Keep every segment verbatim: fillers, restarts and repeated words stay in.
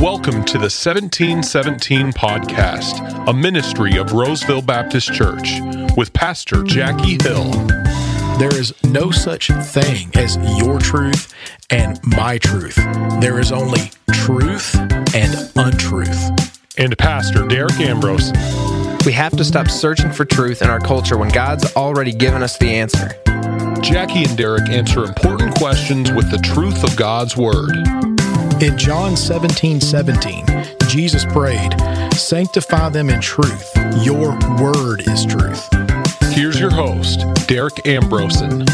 Welcome to the seventeen seventeen Podcast, a ministry of Roseville Baptist Church, with Pastor Jackie Hill. There is no such thing as your truth and my truth. There is only truth and untruth. And Pastor Derek Ambrose. We have to stop searching for truth in our culture when God's already given us the answer. Jackie and Derek answer important questions with the truth of God's Word. In John seventeen seventeen, Jesus prayed, "Sanctify them in truth. Your Word is truth." Here's your host, Derek Ambrosen.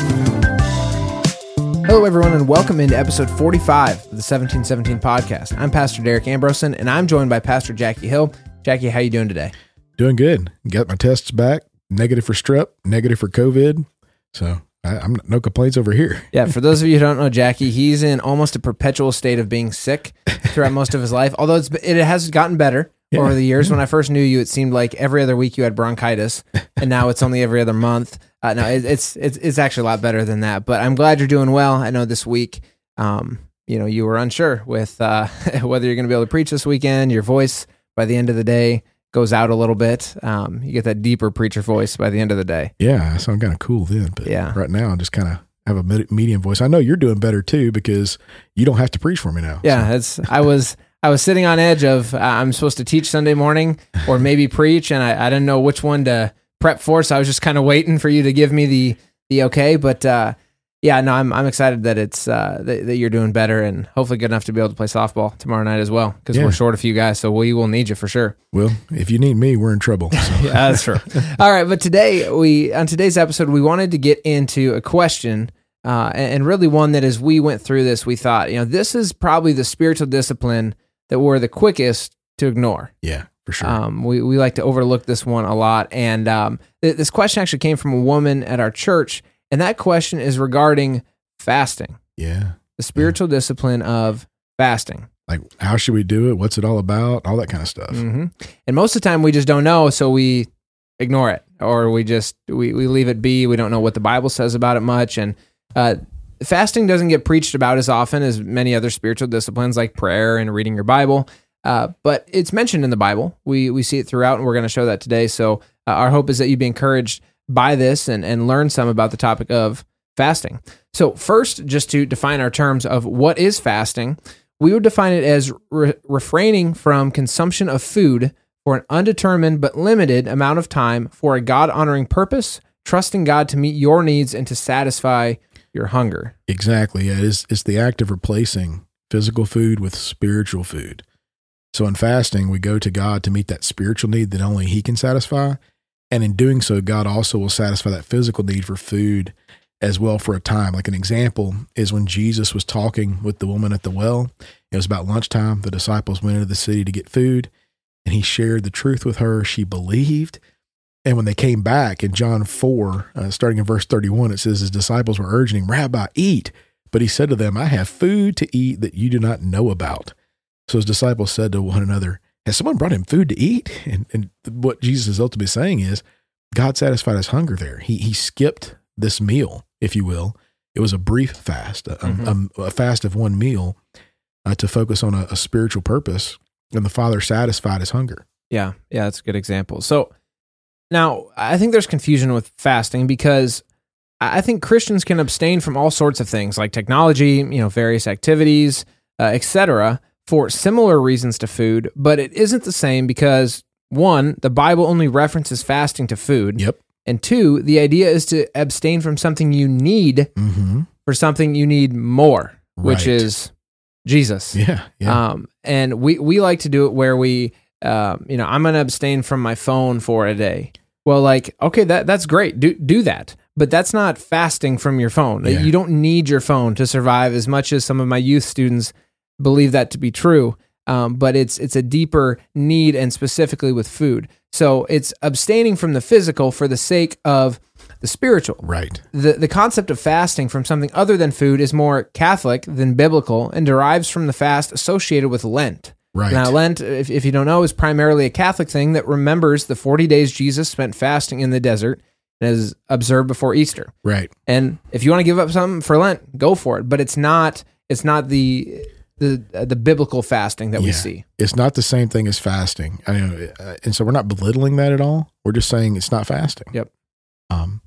Hello, everyone, and welcome into episode forty-five of the seventeen seventeen Podcast. I'm Pastor Derek Ambrosen, and I'm joined by Pastor Jackie Hill. Jackie, how you doing today? Doing good. Got my tests back. Negative for strep, negative for COVID. So I, I'm no complaints over here. Yeah, for those of you who don't know Jackie, he's in almost a perpetual state of being sick throughout most of his life. Although it's, it has gotten better yeah. over the years. Yeah. When I first knew you, it seemed like every other week you had bronchitis, and now it's only every other month. Uh, no, it, it's it's it's actually a lot better than that. But I'm glad you're doing well. I know this week, um, you know, you were unsure with uh, whether you're going to be able to preach this weekend. Your voice by the end of the day goes out a little bit. Um, you get that deeper preacher voice by the end of the day. Yeah, I sound kind of cool then, but yeah. Right now I just kind of have a medium voice. I know you're doing better too because you don't have to preach for me now. Yeah, so. it's, I was I was sitting on edge of uh, I'm supposed to teach Sunday morning or maybe preach, and I, I didn't know which one to prep for, so I was just kind of waiting for you to give me the the okay. But uh, yeah, no, I'm I'm excited that it's uh, that, that you're doing better and hopefully good enough to be able to play softball tomorrow night as well, because yeah. we're short a few guys, so we will need you for sure. Well, if you need me, we're in trouble. So. Yeah, that's true. All right, but today we on today's episode we wanted to get into a question, uh, and, and really one that as we went through this, we thought, you know, this is probably the spiritual discipline that we're the quickest to ignore. Yeah, for sure. Um, we we like to overlook this one a lot, and um, th- this question actually came from a woman at our church. And that question is regarding fasting. Yeah. The spiritual yeah. discipline of fasting. Like, how should we do it? What's it all about? All that kind of stuff. Mm-hmm. And most of the time we just don't know, so we ignore it, or we just, we, we leave it be. We don't know what the Bible says about it much. And uh, fasting doesn't get preached about as often as many other spiritual disciplines like prayer and reading your Bible. Uh, but it's mentioned in the Bible. We, we see it throughout, and we're going to show that today. So uh, our hope is that you'd be encouraged by this and, and learn some about the topic of fasting. So first, just to define our terms of what is fasting, we would define it as re- refraining from consumption of food for an undetermined but limited amount of time for a God-honoring purpose, trusting God to meet your needs and to satisfy your hunger. Exactly. Yeah, it's, it's the act of replacing physical food with spiritual food. So in fasting, we go to God to meet that spiritual need that only He can satisfy. And in doing so, God also will satisfy that physical need for food as well for a time. Like an example is when Jesus was talking with the woman at the well. It was about lunchtime. The disciples went into the city to get food, and He shared the truth with her. She believed. And when they came back in John four, uh, starting in verse thirty-one, it says his disciples were urging him, "Rabbi, eat." But he said to them, "I have food to eat that you do not know about." So his disciples said to one another, "Has someone brought him food to eat?" And, and what Jesus is ultimately saying is God satisfied his hunger there. He he skipped this meal, if you will. It was a brief fast, a, mm-hmm. a, a fast of one meal uh, to focus on a, a spiritual purpose, and the Father satisfied his hunger. Yeah, yeah, that's a good example. So now I think there's confusion with fasting because I think Christians can abstain from all sorts of things like technology, you know, various activities, uh, et cetera, for similar reasons to food, but it isn't the same because, one, the Bible only references fasting to food. Yep. And two, the idea is to abstain from something you need mm-hmm. for something you need more, right. which is Jesus. Yeah. yeah. Um, and we, we like to do it where we, uh, you know, I'm going to abstain from my phone for a day. Well, like, okay, that that's great. Do do that. But that's not fasting from your phone. Yeah. You don't need your phone to survive as much as some of my youth students believe that to be true, um, but it's it's a deeper need, and specifically with food. So it's abstaining from the physical for the sake of the spiritual. Right. The the concept of fasting from something other than food is more Catholic than biblical and derives from the fast associated with Lent. Right. Now, Lent, if, if you don't know, is primarily a Catholic thing that remembers the forty days Jesus spent fasting in the desert and is observed before Easter. Right. And if you want to give up something for Lent, go for it. But it's not it's not the the the biblical fasting that yeah. we see. It's not the same thing as fasting. I mean, and so we're not belittling that at all. We're just saying it's not fasting. Yep. Um,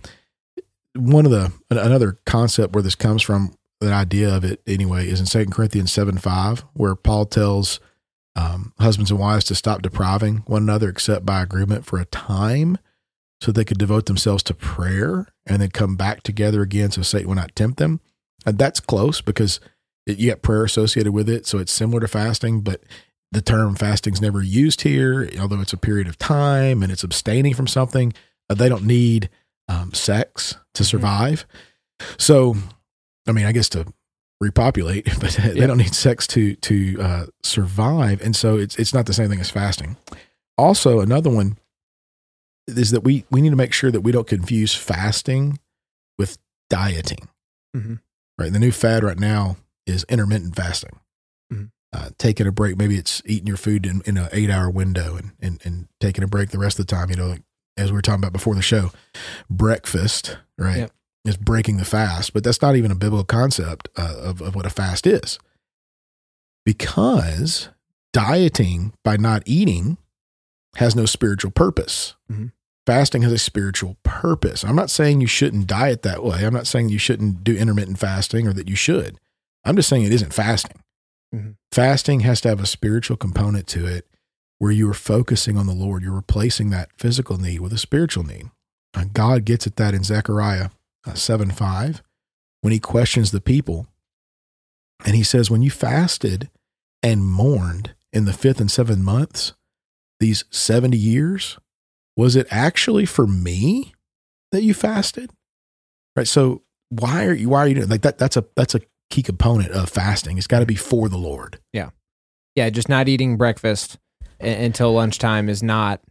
one of the, another concept where this comes from, that idea of it anyway, is in Second Corinthians seven five, where Paul tells um, husbands and wives to stop depriving one another except by agreement for a time, so they could devote themselves to prayer and then come back together again so Satan will not tempt them. And that's close, because it, you get prayer associated with it, so it's similar to fasting, but the term fasting is never used here, although it's a period of time and it's abstaining from something. Uh, they don't need um, sex to survive. Mm-hmm. So, I mean, I guess to repopulate, but they yeah. don't need sex to to uh, survive. And so it's it's not the same thing as fasting. Also, another one is that we, we need to make sure that we don't confuse fasting with dieting, mm-hmm. right? The new fad right now is intermittent fasting, mm-hmm. uh, taking a break. Maybe it's eating your food in, in an eight hour window and, and, and taking a break the rest of the time, you know, like, as we were talking about before the show, breakfast, right? Yep. Is breaking the fast, but that's not even a biblical concept uh, of, of what a fast is, because dieting by not eating has no spiritual purpose. Mm-hmm. Fasting has a spiritual purpose. I'm not saying you shouldn't diet that way. I'm not saying you shouldn't do intermittent fasting, or that you should. I'm just saying it isn't fasting. Mm-hmm. Fasting has to have a spiritual component to it, where you are focusing on the Lord. You're replacing that physical need with a spiritual need. And God gets at that in Zechariah seven five, when he questions the people. And he says, when you fasted and mourned in the fifth and seventh months, these seventy years, was it actually for me that you fasted? Right. So why are you, why are you doing like that? That's a, that's a key component of fasting. It's got to be for the Lord. Yeah. Yeah. Just not eating breakfast until lunchtime is not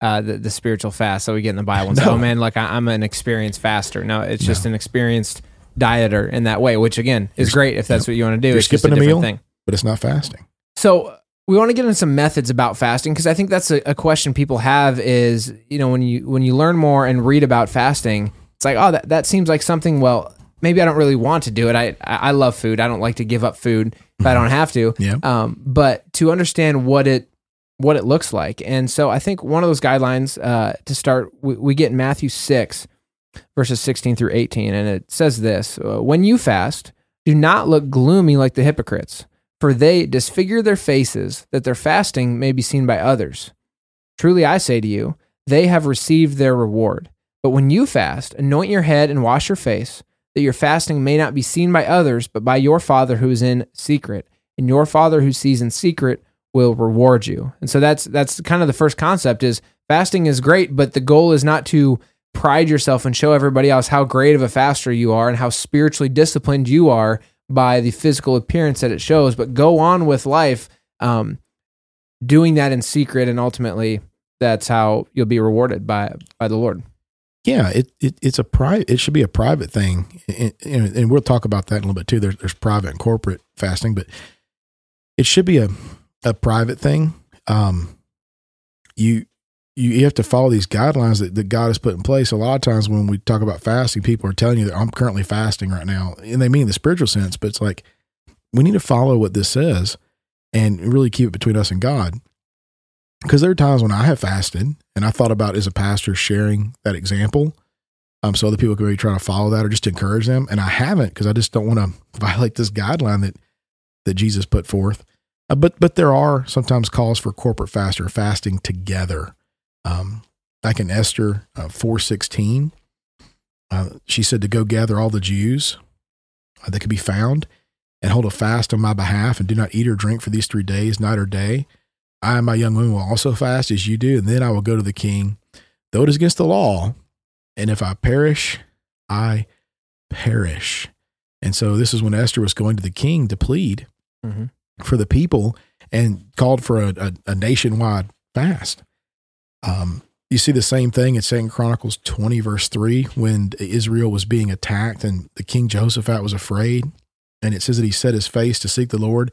uh, the, the spiritual fast that we get in the Bible. And no. say, oh man, like I, I'm an experienced faster. No, it's just no. an experienced dieter in that way, which again is you're, great if that's you know, what you want to do. You're it's skipping just a, a meal, thing. But it's not fasting. So we want to get into some methods about fasting, because I think that's a, a question people have is, you know, when you when you learn more and read about fasting, it's like, oh, that, that seems like something, well, maybe I don't really want to do it. I I love food. I don't like to give up food if I don't have to. Yeah. Um, but to understand what it what it looks like. And so I think one of those guidelines uh, to start, we, we get in Matthew six, verses sixteen through eighteen, and it says this, when you fast, do not look gloomy like the hypocrites, for they disfigure their faces that their fasting may be seen by others. Truly I say to you, they have received their reward. But when you fast, anoint your head and wash your face, that your fasting may not be seen by others, but by your Father who is in secret. And your Father who sees in secret will reward you. And so that's that's kind of the first concept, is fasting is great, but the goal is not to pride yourself and show everybody else how great of a faster you are and how spiritually disciplined you are by the physical appearance that it shows, but go on with life um, doing that in secret, and ultimately that's how you'll be rewarded by by the Lord. Yeah, it, it it's a private. It should be a private thing, and, and, and we'll talk about that in a little bit too. There's, there's private and corporate fasting, but it should be a a private thing. Um, you, you you have to follow these guidelines that, that God has put in place. A lot of times when we talk about fasting, people are telling you that I'm currently fasting right now, and they mean the spiritual sense, but it's like, we need to follow what this says and really keep it between us and God. Because there are times when I have fasted and I thought about, as a pastor, sharing that example, um, so other people can be trying to follow that or just encourage them. And I haven't, because I just don't want to violate this guideline that, that Jesus put forth. Uh, but but there are sometimes calls for corporate fast or fasting together. Um, like in Esther uh, four sixteen, uh, she said to go gather all the Jews uh, that could be found and hold a fast on my behalf, and do not eat or drink for these three days, night or day. I and my young women will also fast as you do, and then I will go to the king, though it is against the law. And if I perish, I perish. And so this is when Esther was going to the king to plead. Mm-hmm. for the people, and called for a, a, a nationwide fast. Um, you see the same thing in Second Chronicles twenty, verse three, when Israel was being attacked and the king Jehoshaphat was afraid. And it says that he set his face to seek the Lord,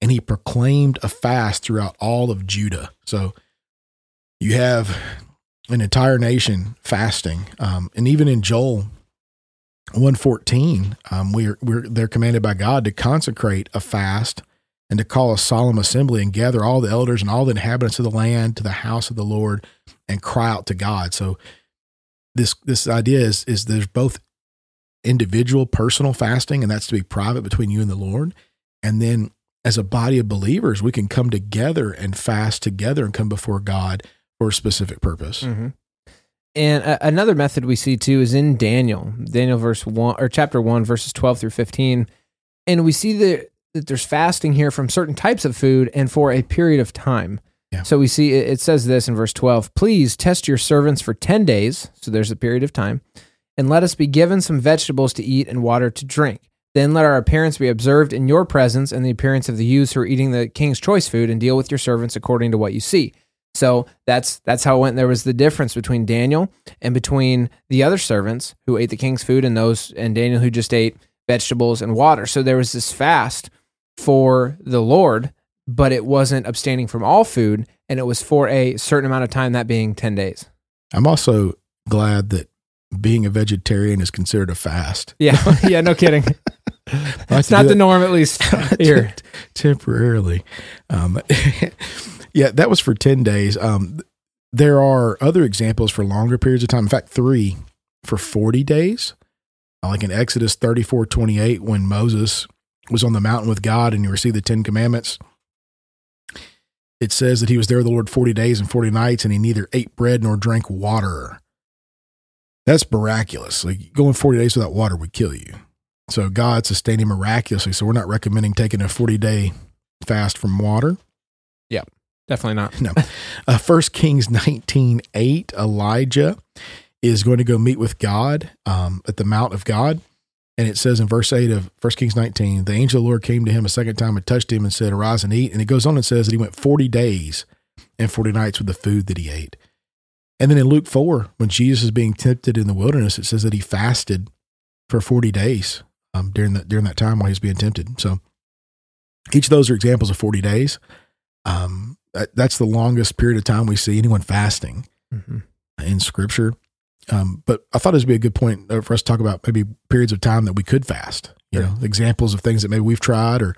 and he proclaimed a fast throughout all of Judah. So you have an entire nation fasting. Um, and even in Joel one fourteen, um, we're, we're, they're commanded by God to consecrate a fast and to call a solemn assembly and gather all the elders and all the inhabitants of the land to the house of the Lord and cry out to God. So this this idea is, is there's both individual personal fasting, and that's to be private between you and the Lord. And then as a body of believers, we can come together and fast together and come before God for a specific purpose. Mm-hmm. And uh, another method we see too is in Daniel, Daniel verse one or chapter one, verses twelve through fifteen. And we see that, that there's fasting here from certain types of food and for a period of time. Yeah. So we see it, it says this in verse twelve, please test your servants for ten days. So there's a period of time, and let us be given some vegetables to eat and water to drink. Then let our appearance be observed in your presence and the appearance of the youths who are eating the king's choice food, and deal with your servants according to what you see. So that's that's how it went. There was the difference between Daniel and between the other servants who ate the king's food and those and Daniel who just ate vegetables and water. So there was this fast for the Lord, but it wasn't abstaining from all food, and it was for a certain amount of time, that being ten days. I'm also glad that being a vegetarian is considered a fast. Yeah, yeah, no kidding. It's not the norm, at least here. Temporarily. Um, yeah, that was for ten days. Um, there are other examples for longer periods of time. In fact, three for forty days, like in Exodus thirty-four twenty-eight, when Moses was on the mountain with God and he received the Ten Commandments. It says that he was there with the Lord forty days and forty nights, and he neither ate bread nor drank water. That's miraculous. Like, going forty days without water would kill you. So God sustained him miraculously. So we're not recommending taking a forty-day fast from water. Yeah, definitely not. No. Uh, First Kings nineteen eight, Elijah is going to go meet with God um, at the Mount of God. And it says in verse eight of First Kings nineteen, the angel of the Lord came to him a second time and touched him and said, arise and eat. And it goes on and says that he went forty days and forty nights with the food that he ate. And then in Luke four, when Jesus is being tempted in the wilderness, it says that he fasted for forty days um, during that during that time while he was being tempted. So each of those are examples of forty days. Um, that, that's the longest period of time we see anyone fasting mm-hmm. in Scripture. Um, but I thought this would be a good point for us to talk about maybe periods of time that we could fast. You yeah. know, examples of things that maybe we've tried, or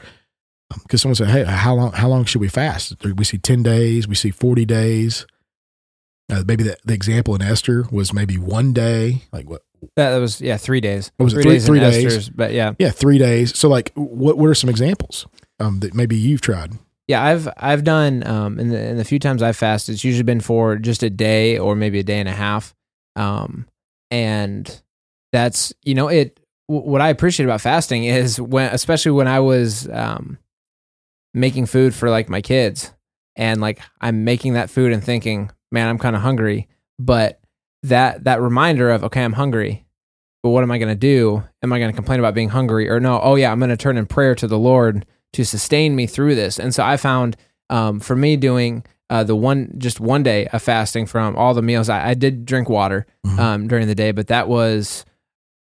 because um, someone said, "Hey, how long? How long should we fast?" We see ten days. We see forty days. Uh, maybe the, the example in Esther was maybe one day. Like what? That was yeah, three days. What was three it? Three days. Three days. Esther's, but yeah, yeah, three days. So, like, what what are some examples um, that maybe you've tried? Yeah, I've I've done um, in the in the few times I've fasted, it's usually been for just a day or maybe a day and a half. Um, and that's, you know, it, w- what I appreciate about fasting is when, especially when I was, um, making food for like my kids, and like, I'm making that food and thinking, man, I'm kind of hungry, but that, that reminder of, okay, I'm hungry, but what am I going to do? Am I going to complain about being hungry or no? Oh yeah. I'm going to turn in prayer to the Lord to sustain me through this. And so I found, um, for me doing Uh, the one, just one day of fasting from all the meals. I, I did drink water mm-hmm. um, during the day, but that was,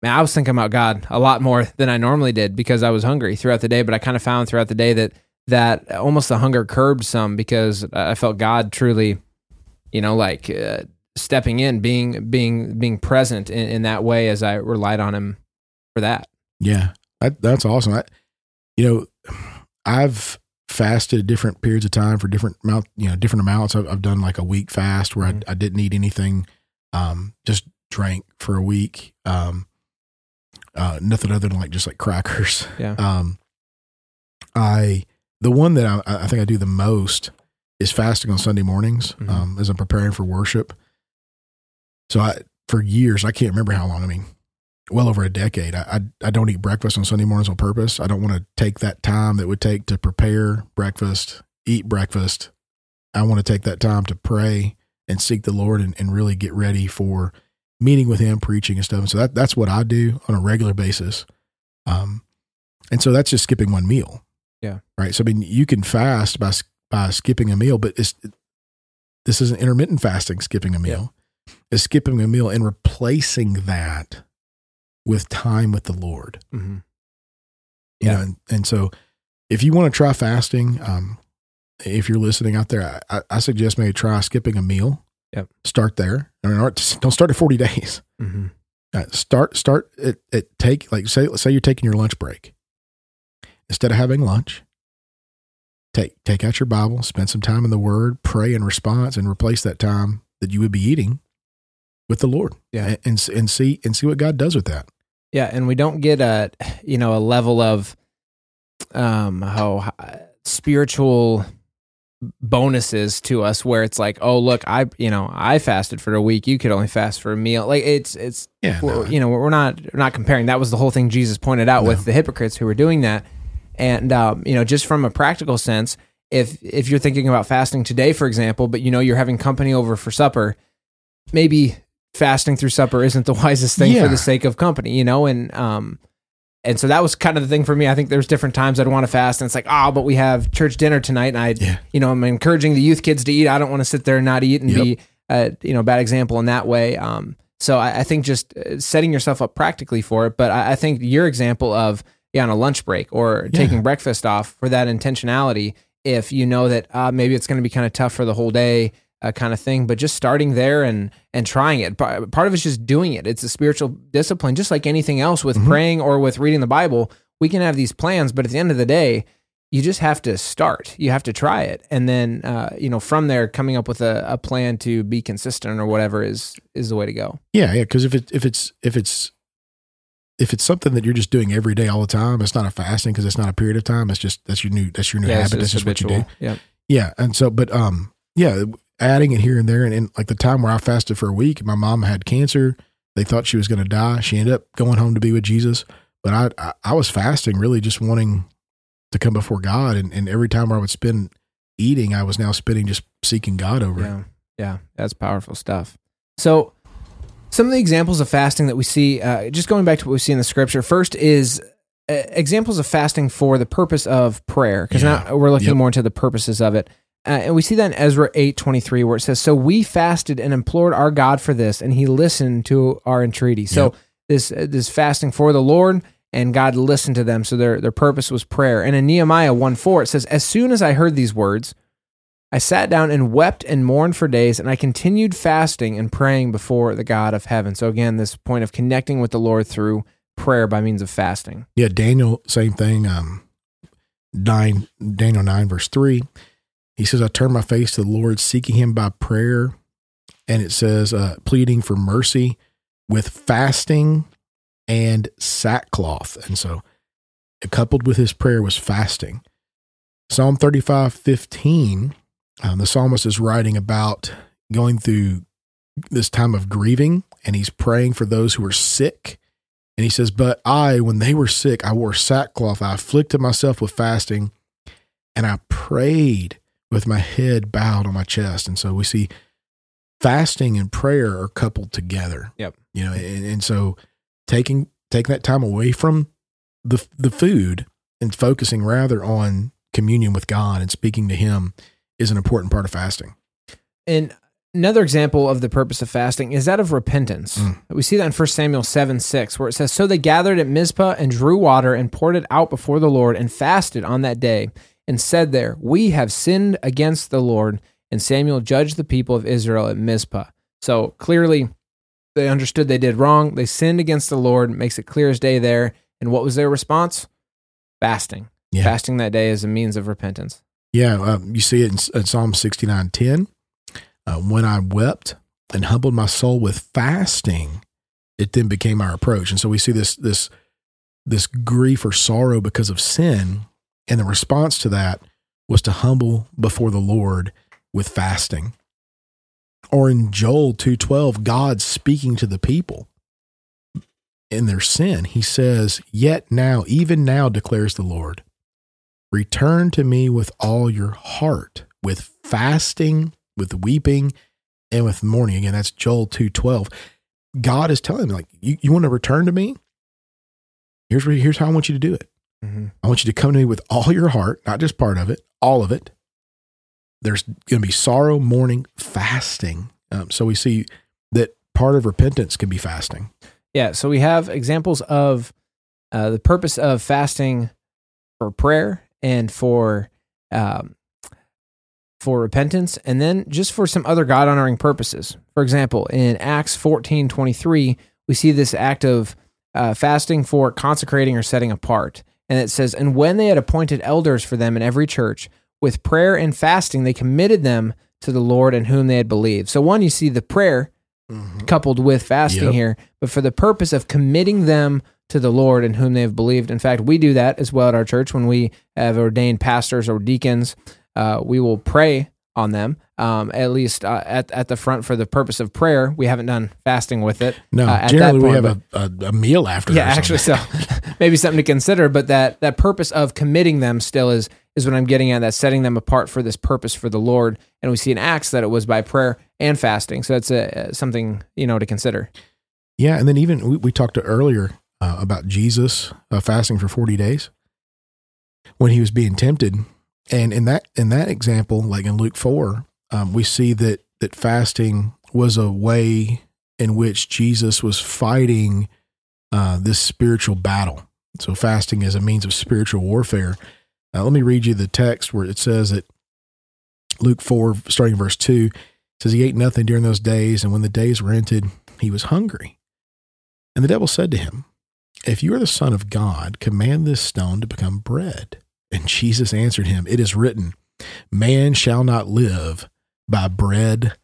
man, I was thinking about God a lot more than I normally did because I was hungry throughout the day. But I kind of found throughout the day that that almost the hunger curbed some, because I felt God truly, you know, like uh, stepping in, being being being present in, in that way as I relied on Him for that. Yeah, that, that's awesome. I, you know, I've. fasted different periods of time for different amount, you know, different amounts. I've, I've done like a week fast where mm-hmm. I, I didn't eat anything, um, just drank for a week. Um, uh, nothing other than like, just like crackers. Yeah. Um, I, the one that I, I think I do the most is fasting on Sunday mornings, mm-hmm. um, as I'm preparing for worship. So I, for years, I can't remember how long, I mean, well over a decade. I, I I don't eat breakfast on Sunday mornings on purpose. I don't want to take that time that would take to prepare breakfast, eat breakfast. I want to take that time to pray and seek the Lord and, and really get ready for meeting with Him, preaching and stuff. And so that that's what I do on a regular basis. Um, and so that's just skipping one meal. Yeah. Right. So I mean, you can fast by by skipping a meal, but it's this isn't intermittent fasting. Skipping a meal, yeah. It's skipping a meal and replacing that with time with the Lord. Mm-hmm. You yeah. know, and, and so if you want to try fasting, um, if you're listening out there, I, I suggest maybe try skipping a meal. Yep. Start there. I mean, don't start at forty days. Mm-hmm. Uh, start, start at, at take, like say, say you're taking your lunch break. Instead of having lunch, Take take out your Bible, spend some time in the Word, pray in response, and replace that time that you would be eating with the Lord. Yeah, and and see and see what God does with that. Yeah, and we don't get a you know a level of um how oh, spiritual bonuses to us where it's like, oh look, I you know I fasted for a week, you could only fast for a meal. Like it's it's yeah, no, you know we're not we're not comparing. That was the whole thing Jesus pointed out no. with the hypocrites who were doing that. And, um, you know, just from a practical sense, if if you're thinking about fasting today, for example, but you know you're having company over for supper, maybe fasting through supper isn't the wisest thing yeah. for the sake of company, you know? And um, and so that was kind of the thing for me. I think there's different times I'd want to fast and it's like, oh, but we have church dinner tonight and I, yeah. you know, I'm encouraging the youth kids to eat. I don't want to sit there and not eat and yep. be, uh, you know, bad example in that way. Um, so I, I think just setting yourself up practically for it. But I, I think your example of, Yeah, on a lunch break or yeah. taking breakfast off for that intentionality, if you know that uh, maybe it's going to be kind of tough for the whole day uh, kind of thing, but just starting there and and trying it. Part of it's just doing it. It's a spiritual discipline, just like anything else with mm-hmm. praying or with reading the Bible. We can have these plans, but at the end of the day, you just have to start. You have to try it. And then, uh, you know, from there, coming up with a, a plan to be consistent or whatever is is the way to go. Yeah, yeah, because if, it, if it's... If it's If it's something that you're just doing every day all the time, it's not a fasting because it's not a period of time. It's just, that's your new, that's your new yeah, habit. So that's just habitual. What you do. Yep. Yeah. And so, but, um, yeah, adding it here and there. And, and like the time where I fasted for a week, my mom had cancer. They thought she was going to die. She ended up going home to be with Jesus. But I, I, I was fasting really just wanting to come before God. And, and every time where I would spend eating, I was now spending just seeking God over. Yeah. Yeah. That's powerful stuff. So, some of the examples of fasting that we see, uh, just going back to what we see in the scripture, first is uh, examples of fasting for the purpose of prayer, because yeah. now we're looking yep. more into the purposes of it. Uh, and we see that in Ezra eight twenty-three, where it says, "So we fasted and implored our God for this, and he listened to our entreaty." So yep. this uh, this fasting for the Lord, and God listened to them, so their, their purpose was prayer. And in Nehemiah one four, it says, "As soon as I heard these words, I sat down and wept and mourned for days, and I continued fasting and praying before the God of heaven." So again, this point of connecting with the Lord through prayer by means of fasting. Yeah, Daniel, same thing. Um, nine, Daniel nine, verse three, he says, "I turned my face to the Lord, seeking him by prayer," and it says, uh, pleading for mercy with fasting and sackcloth. And so coupled with his prayer was fasting. Psalm thirty-five fifteen. Um, the psalmist is writing about going through this time of grieving, and he's praying for those who are sick. And he says, "But I, when they were sick, I wore sackcloth. I afflicted myself with fasting, and I prayed with my head bowed on my chest." And so we see fasting and prayer are coupled together. Yep. You know, and, and so taking taking that time away from the the food and focusing rather on communion with God and speaking to Him is an important part of fasting. And another example of the purpose of fasting is that of repentance. Mm. We see that in First Samuel seven six, where it says, "So they gathered at Mizpah and drew water and poured it out before the Lord and fasted on that day and said there, 'We have sinned against the Lord.' And Samuel judged the people of Israel at Mizpah." So clearly they understood they did wrong. They sinned against the Lord. It makes it clear as day there. And what was their response? Fasting. Yeah. Fasting that day is a means of repentance. Yeah, um, you see it in, in Psalm sixty-nine ten. Uh, "when I wept and humbled my soul with fasting, it then became our approach." And so we see this this this grief or sorrow because of sin, and the response to that was to humble before the Lord with fasting. Or in Joel two twelve, God speaking to the people in their sin, he says, "Yet now, even now, declares the Lord, return to me with all your heart, with fasting, with weeping, and with mourning." Again, that's Joel two twelve. God is telling him, like, you, you want to return to me? Here's where, here's how I want you to do it. Mm-hmm. I want you to come to me with all your heart, not just part of it, all of it. There's going to be sorrow, mourning, fasting. Um, so we see that part of repentance can be fasting. Yeah, so we have examples of uh, the purpose of fasting for prayer and for um, for repentance, and then just for some other God-honoring purposes. For example, in Acts fourteen twenty-three, we see this act of uh, fasting for consecrating or setting apart. And it says, "And when they had appointed elders for them in every church, with prayer and fasting, they committed them to the Lord in whom they had believed. So one, you see the prayer mm-hmm. coupled with fasting yep. here, but for the purpose of committing them to the Lord in whom they have believed. In fact, we do that as well at our church when we have ordained pastors or deacons. Uh, we will pray on them, um, at least uh, at at the front for the purpose of prayer. We haven't done fasting with it. No, uh, at generally that point, we have but, a, a meal after. Yeah, actually, so maybe something to consider. But that that purpose of committing them still is is what I'm getting at. That setting them apart for this purpose for the Lord, and we see in Acts that it was by prayer and fasting. So that's a, a something you know to consider. Yeah, and then even we, we talked to earlier. Uh, about Jesus uh, fasting for forty days when he was being tempted. And in that in that example, like in Luke four, um, we see that that fasting was a way in which Jesus was fighting uh, this spiritual battle. So fasting is a means of spiritual warfare. Uh, let me read you the text where it says that Luke four, starting in verse two, says, "He ate nothing during those days, and when the days were ended, he was hungry. And the devil said to him, 'If you are the Son of God, command this stone to become bread.' And Jesus answered him, 'It is written, man shall not live by bread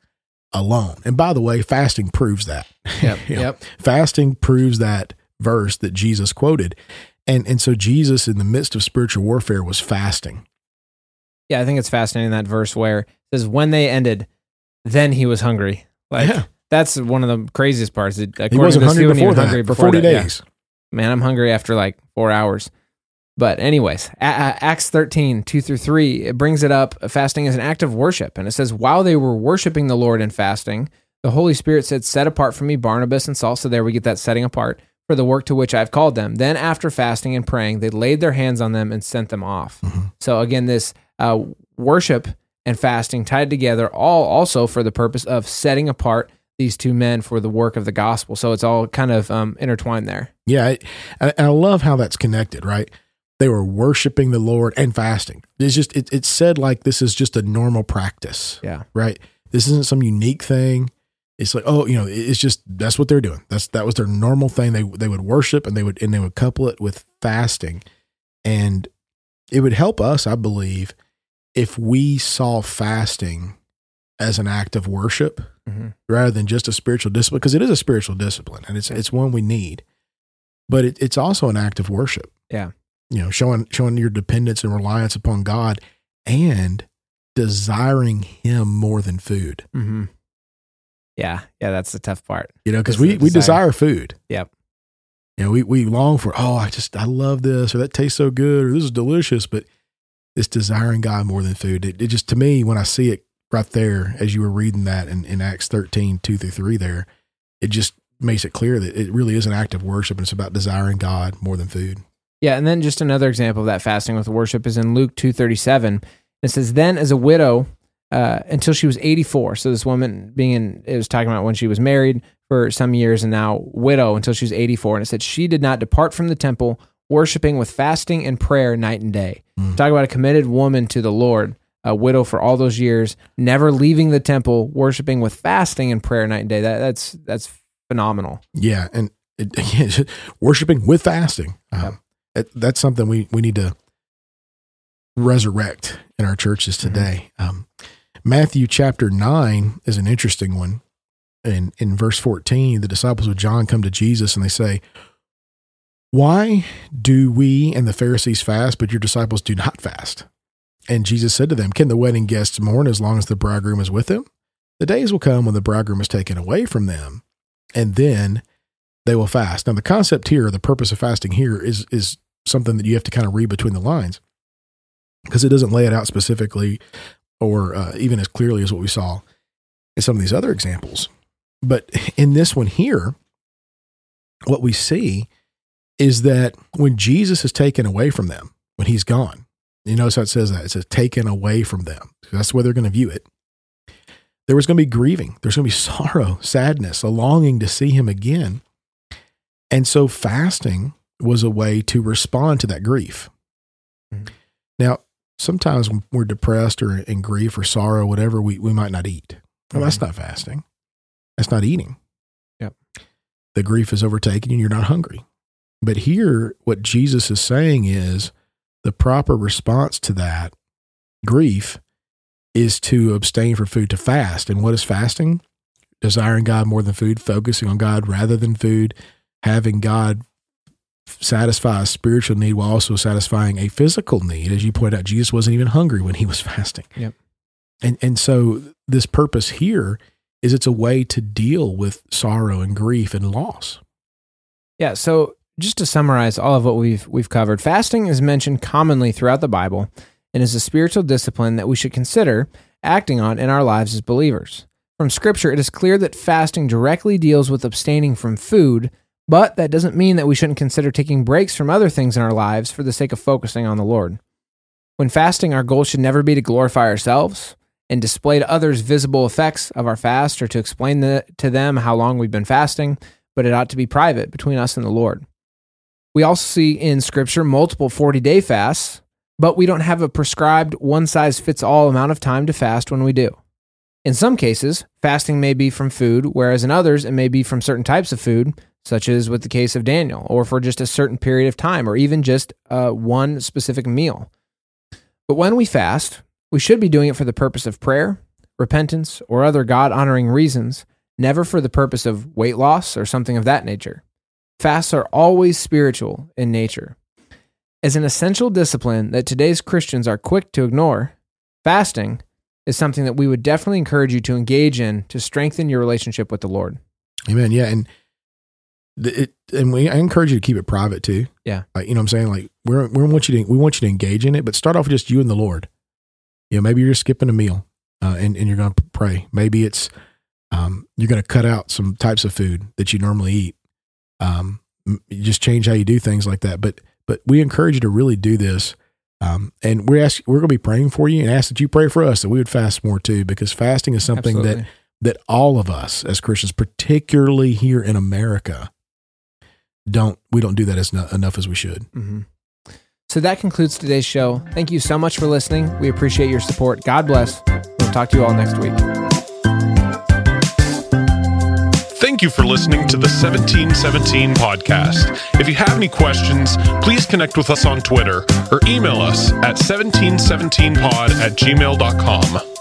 alone.'" And by the way, fasting proves that. Yep, you know, yep. Fasting proves that verse that Jesus quoted. And and so Jesus, in the midst of spiritual warfare, was fasting. Yeah, I think it's fascinating, that verse where it says, "When they ended, then he was hungry." Like yeah. That's one of the craziest parts. He wasn't hungry before, he was hungry before that, for forty days. Yeah. Man, I'm hungry after like four hours. But anyways, Acts thirteen, two through three, it brings it up. Fasting as an act of worship. And it says, "While they were worshiping the Lord and fasting, the Holy Spirit said, 'Set apart for me Barnabas and Saul.'" So there we get that setting apart for the work to which I've called them. "Then after fasting and praying, they laid their hands on them and sent them off." Mm-hmm. So again, this uh, worship and fasting tied together, all also for the purpose of setting apart these two men for the work of the gospel. So it's all kind of um, intertwined there. Yeah. I, I love how that's connected, right? They were worshiping the Lord and fasting. It's just, it, it's said like this is just a normal practice. Yeah. Right. This isn't some unique thing. It's like, oh, you know, it's just, that's what they're doing. That's, that was their normal thing. They, they would worship and they would, and they would couple it with fasting. And it would help us, I believe, if we saw fasting as an act of worship, mm-hmm. rather than just a spiritual discipline, because it is a spiritual discipline and it's it's one we need, but it, it's also an act of worship. Yeah, you know, showing showing your dependence and reliance upon God and desiring Him more than food. Mm-hmm. Yeah, yeah, that's the tough part. You know, because we we desire food. Yep. You know, we we long for oh, I just I love this, or that tastes so good, or this is delicious, but it's desiring God more than food. It, it just, to me, when I see it right there, as you were reading that in, in Acts thirteen, two through three there, it just makes it clear that it really is an act of worship and it's about desiring God more than food. Yeah, and then just another example of that fasting with worship is in Luke two thirty-seven. It says, "Then as a widow, uh, until she was eighty-four, so this woman being in, it was talking about when she was married for some years and now widow until she was eighty-four, and it said, "She did not depart from the temple, worshiping with fasting and prayer night and day." Mm. Talk about a committed woman to the Lord. A widow for all those years, never leaving the temple, worshiping with fasting and prayer night and day. That, that's that's phenomenal. Yeah, and it, again, worshiping with fasting. Um, yep. that, that's something we, we need to resurrect in our churches today. Mm-hmm. Um, Matthew chapter nine is an interesting one. And in verse fourteen, the disciples of John come to Jesus and they say, "Why do we and the Pharisees fast, but your disciples do not fast?" And Jesus said to them, "Can the wedding guests mourn as long as the bridegroom is with them? The days will come when the bridegroom is taken away from them, and then they will fast." Now, the concept here, the purpose of fasting here is, is something that you have to kind of read between the lines because it doesn't lay it out specifically or uh, even as clearly as what we saw in some of these other examples. But in this one here, what we see is that when Jesus is taken away from them, when he's gone, you notice how it says that. It says taken away from them. That's the way they're going to view it. There was going to be grieving. There's going to be sorrow, sadness, a longing to see him again. And so fasting was a way to respond to that grief. Mm-hmm. Now, sometimes when we're depressed or in grief or sorrow, whatever, we, we might not eat. Well, mm-hmm. That's not fasting. That's not eating. Yep. The grief is overtaking you and you're not hungry. But here, what Jesus is saying is, the proper response to that grief is to abstain from food, to fast. And what is fasting? Desiring God more than food, focusing on God rather than food, having God satisfy a spiritual need while also satisfying a physical need. As you pointed out, Jesus wasn't even hungry when he was fasting. Yep. And and so this purpose here is it's a way to deal with sorrow and grief and loss. Yeah, so just to summarize all of what we've we've covered, fasting is mentioned commonly throughout the Bible and is a spiritual discipline that we should consider acting on in our lives as believers. From Scripture, it is clear that fasting directly deals with abstaining from food, but that doesn't mean that we shouldn't consider taking breaks from other things in our lives for the sake of focusing on the Lord. When fasting, our goal should never be to glorify ourselves and display to others visible effects of our fast or to explain the, to them how long we've been fasting, but it ought to be private between us and the Lord. We also see in Scripture multiple forty-day fasts, but we don't have a prescribed one-size-fits-all amount of time to fast when we do. In some cases, fasting may be from food, whereas in others, it may be from certain types of food, such as with the case of Daniel, or for just a certain period of time, or even just uh, one specific meal. But when we fast, we should be doing it for the purpose of prayer, repentance, or other God-honoring reasons, never for the purpose of weight loss or something of that nature. Fasts are always spiritual in nature. As an essential discipline that today's Christians are quick to ignore, fasting is something that we would definitely encourage you to engage in to strengthen your relationship with the Lord. Amen. Yeah, and it, and we I encourage you to keep it private too. Yeah, like, you know what I'm saying. Like we're we want you to we want you to engage in it, but start off with just you and the Lord. You know, maybe you're skipping a meal uh, and, and you're going to pray. Maybe it's um, you're going to cut out some types of food that you normally eat. Um, you just change how you do things like that. But but we encourage you to really do this. Um, and we're ask, we're going to be praying for you and ask that you pray for us that we would fast more too, because fasting is something Absolutely. that that all of us as Christians, particularly here in America, don't we don't do that as no, enough as we should. Mm-hmm. So that concludes today's show. Thank you so much for listening. We appreciate your support. God bless. We'll talk to you all next week. Thank you for listening to the seventeen seventeen Podcast. If you have any questions, please connect with us on Twitter or email us at seventeen seventeen pod at gmail dot com.